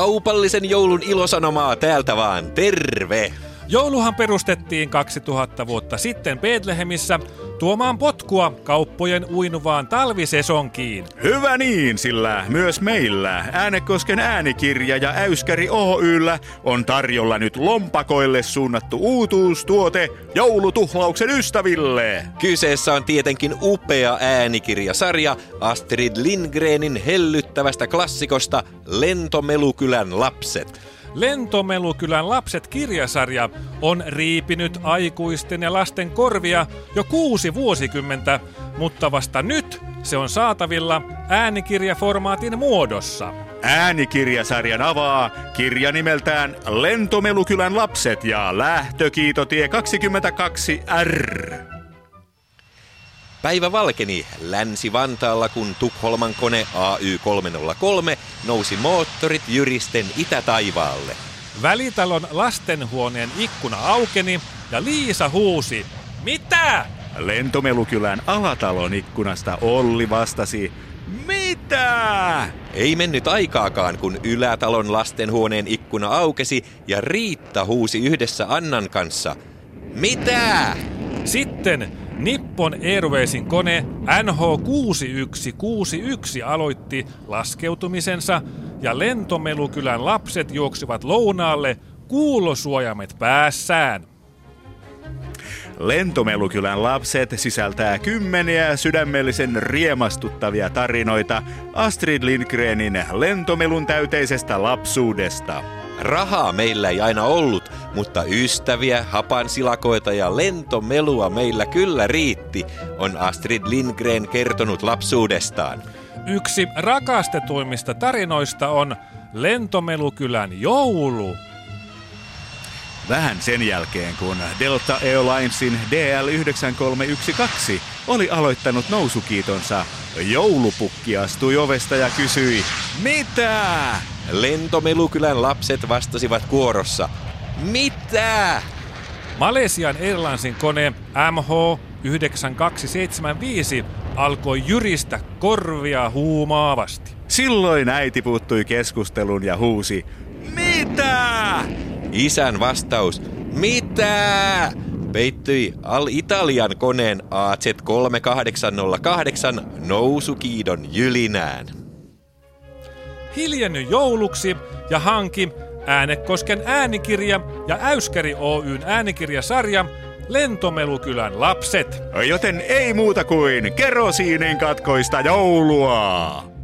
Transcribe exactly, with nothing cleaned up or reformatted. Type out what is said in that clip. kaupallisen joulun ilosanomaa täältä vaan. Terve! Jouluhan perustettiin kaksituhatta vuotta sitten Betlehemissä tuomaan potkua kauppojen uinuvaan talvisesonkiin. Hyvä niin, sillä myös meillä Äänekosken Äänikirja ja Äyskäri Oy:llä on tarjolla nyt lompakoille suunnattu uutuustuote joulutuhlauksen ystäville. Kyseessä on tietenkin upea äänikirjasarja Astrid Lindgrenin hellyttävästä klassikosta Lentomelukylän lapset. Lentomelukylän lapset -kirjasarja on riipinyt aikuisten ja lasten korvia jo kuusi vuosikymmentä, mutta vasta nyt se on saatavilla äänikirjaformaatin muodossa. Äänikirjasarjan avaa kirja nimeltään Lentomelukylän lapset ja lähtökiitotie kaksikymmentäkaksi R. Päivä valkeni Länsi-Vantaalla, kun Tukholman kone A Y kolme nolla kolme nousi moottorit jyristen itätaivaalle. Välitalon lastenhuoneen ikkuna aukeni ja Liisa huusi, mitä? Lentomelukylän alatalon ikkunasta Olli vastasi, mitä? Ei mennyt aikaakaan, kun ylätalon lastenhuoneen ikkuna aukesi ja Riitta huusi yhdessä Annan kanssa, mitä? Sitten Nippon Airwaysin kone N H kuusi yksi kuusi yksi aloitti laskeutumisensa ja Lentomelukylän lapset juoksivat lounaalle kuulosuojaimet päässään. Lentomelukylän lapset sisältää kymmeniä sydämellisen riemastuttavia tarinoita Astrid Lindgrenin lentomelun täyteisestä lapsuudesta. Rahaa meillä ei aina ollut, mutta ystäviä, hapansilakoita ja lentomelua meillä kyllä riitti, on Astrid Lindgren kertonut lapsuudestaan. Yksi rakastetuimmista tarinoista on Lentomelukylän joulu. Vähän sen jälkeen, kun Delta Airlinesin D L yhdeksän kolme yksi kaksi oli aloittanut nousukiitonsa, joulupukki astui ovesta ja kysyi, mitä? Lentomelukylän lapset vastasivat kuorossa, mitä? Malaysian Airlinesin kone M H yhdeksän kaksi seitsemän viisi alkoi jyristä korvia huumaavasti. Silloin äiti puuttui keskusteluun ja huusi, mitä? Isän vastaus, mitä? Peittyi Al-Italian koneen A Z kolme kahdeksan nolla kahdeksan nousukiidon jylinään. Hiljenny jouluksi ja hanki Äänekosken Äänikirja ja Äyskäri Oyn äänikirjasarja Lentomelukylän lapset. Joten ei muuta kuin kerosiinin katkoista joulua!